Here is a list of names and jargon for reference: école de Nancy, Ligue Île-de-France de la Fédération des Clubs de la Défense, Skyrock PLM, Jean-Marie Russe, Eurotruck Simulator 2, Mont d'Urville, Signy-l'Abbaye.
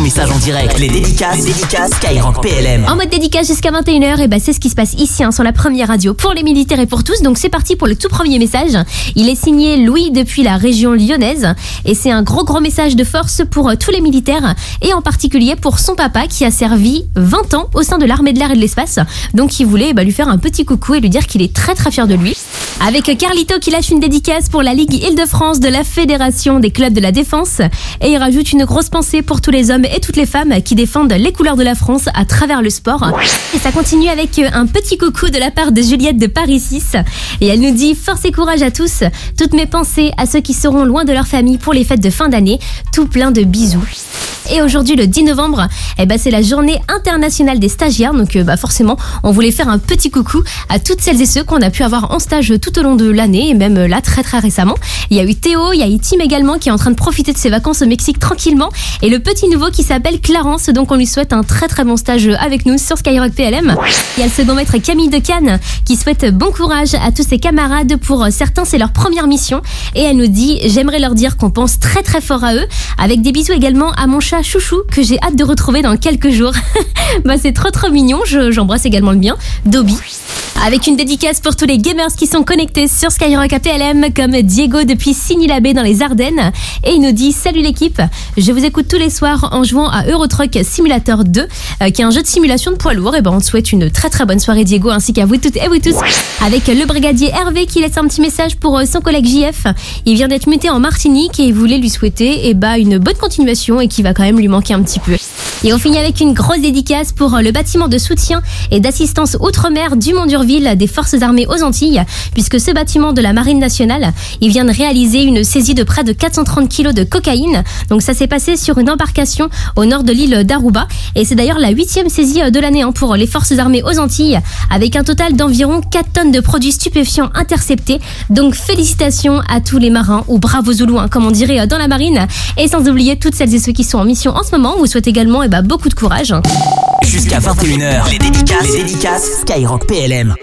ton message en direct. Les dédicaces Skyrock PLM. En mode dédicace jusqu'à 21h, et bah c'est ce qui se passe ici sur la première radio pour les militaires et pour tous. Donc c'est parti pour le tout premier message. Il est signé Louis depuis la région lyonnaise et c'est un gros message de force pour tous les militaires et en particulier pour son papa qui a servi 20 ans au sein de l'armée de l'air et de l'espace. Donc il voulait lui faire un petit coucou et lui dire qu'il est très fier de lui. Avec Carlito qui lâche une dédicace pour la Ligue Île-de-France de la Fédération des Clubs de la Défense et il rajoute une grosse pensée pour tous les hommes et toutes les femmes qui défendent les couleurs de la France à travers le sport. Et ça continue avec un petit coucou de la part de Juliette de Paris 6 et elle nous dit « Force et courage à tous, toutes mes pensées à ceux qui seront loin de leur famille pour les fêtes de fin d'année, tout plein de bisous ». Et aujourd'hui le 10 novembre, c'est la journée internationale des stagiaires. Donc forcément, on voulait faire un petit coucou à toutes celles et ceux qu'on a pu avoir en stage tout au long de l'année et même là très récemment. Il y a eu Théo, il y a eu Tim également qui est en train de profiter de ses vacances au Mexique tranquillement. Et le petit nouveau qui s'appelle Clarence, donc on lui souhaite un très bon stage avec nous sur Skyrock PLM. Il y a le second maître Camille de Cannes qui souhaite bon courage à tous ses camarades. Pour certains, c'est leur première mission. Et elle nous dit, j'aimerais leur dire qu'on pense très fort à eux. Avec des bisous également à mon chat Chouchou que j'ai hâte de retrouver dans quelques jours. C'est trop mignon, j'embrasse également le mien, Dobby. Avec une dédicace pour tous les gamers qui sont connectés sur Skyrock PLM comme Diego depuis Signy-l'Abbaye dans les Ardennes. Et il nous dit « Salut l'équipe, je vous écoute tous les soirs en jouant à Eurotruck Simulator 2 qui est un jeu de simulation de poids lourd. » Et on te souhaite une très bonne soirée Diego ainsi qu'à vous toutes et vous tous. Avec le brigadier Hervé qui laisse un petit message pour son collègue JF. Il vient d'être muté en Martinique et il voulait lui souhaiter une bonne continuation et qui va quand même lui manquer un petit peu. Et on finit avec une grosse dédicace pour le bâtiment de soutien et d'assistance outre-mer du Mont d'Urville des forces armées aux Antilles, puisque ce bâtiment de la Marine nationale, il vient de réaliser une saisie de près de 430 kilos de cocaïne. Donc ça s'est passé sur une embarcation au nord de l'île d'Aruba et c'est d'ailleurs la 8e saisie de l'année pour les forces armées aux Antilles, avec un total d'environ 4 tonnes de produits stupéfiants interceptés. Donc félicitations à tous les marins, ou bravo Zoulou comme on dirait dans la marine, et sans oublier toutes celles et ceux qui sont en mission en ce moment. On vous souhaite également beaucoup de courage. Jusqu'à 21h, les dédicaces Skyrock PLM.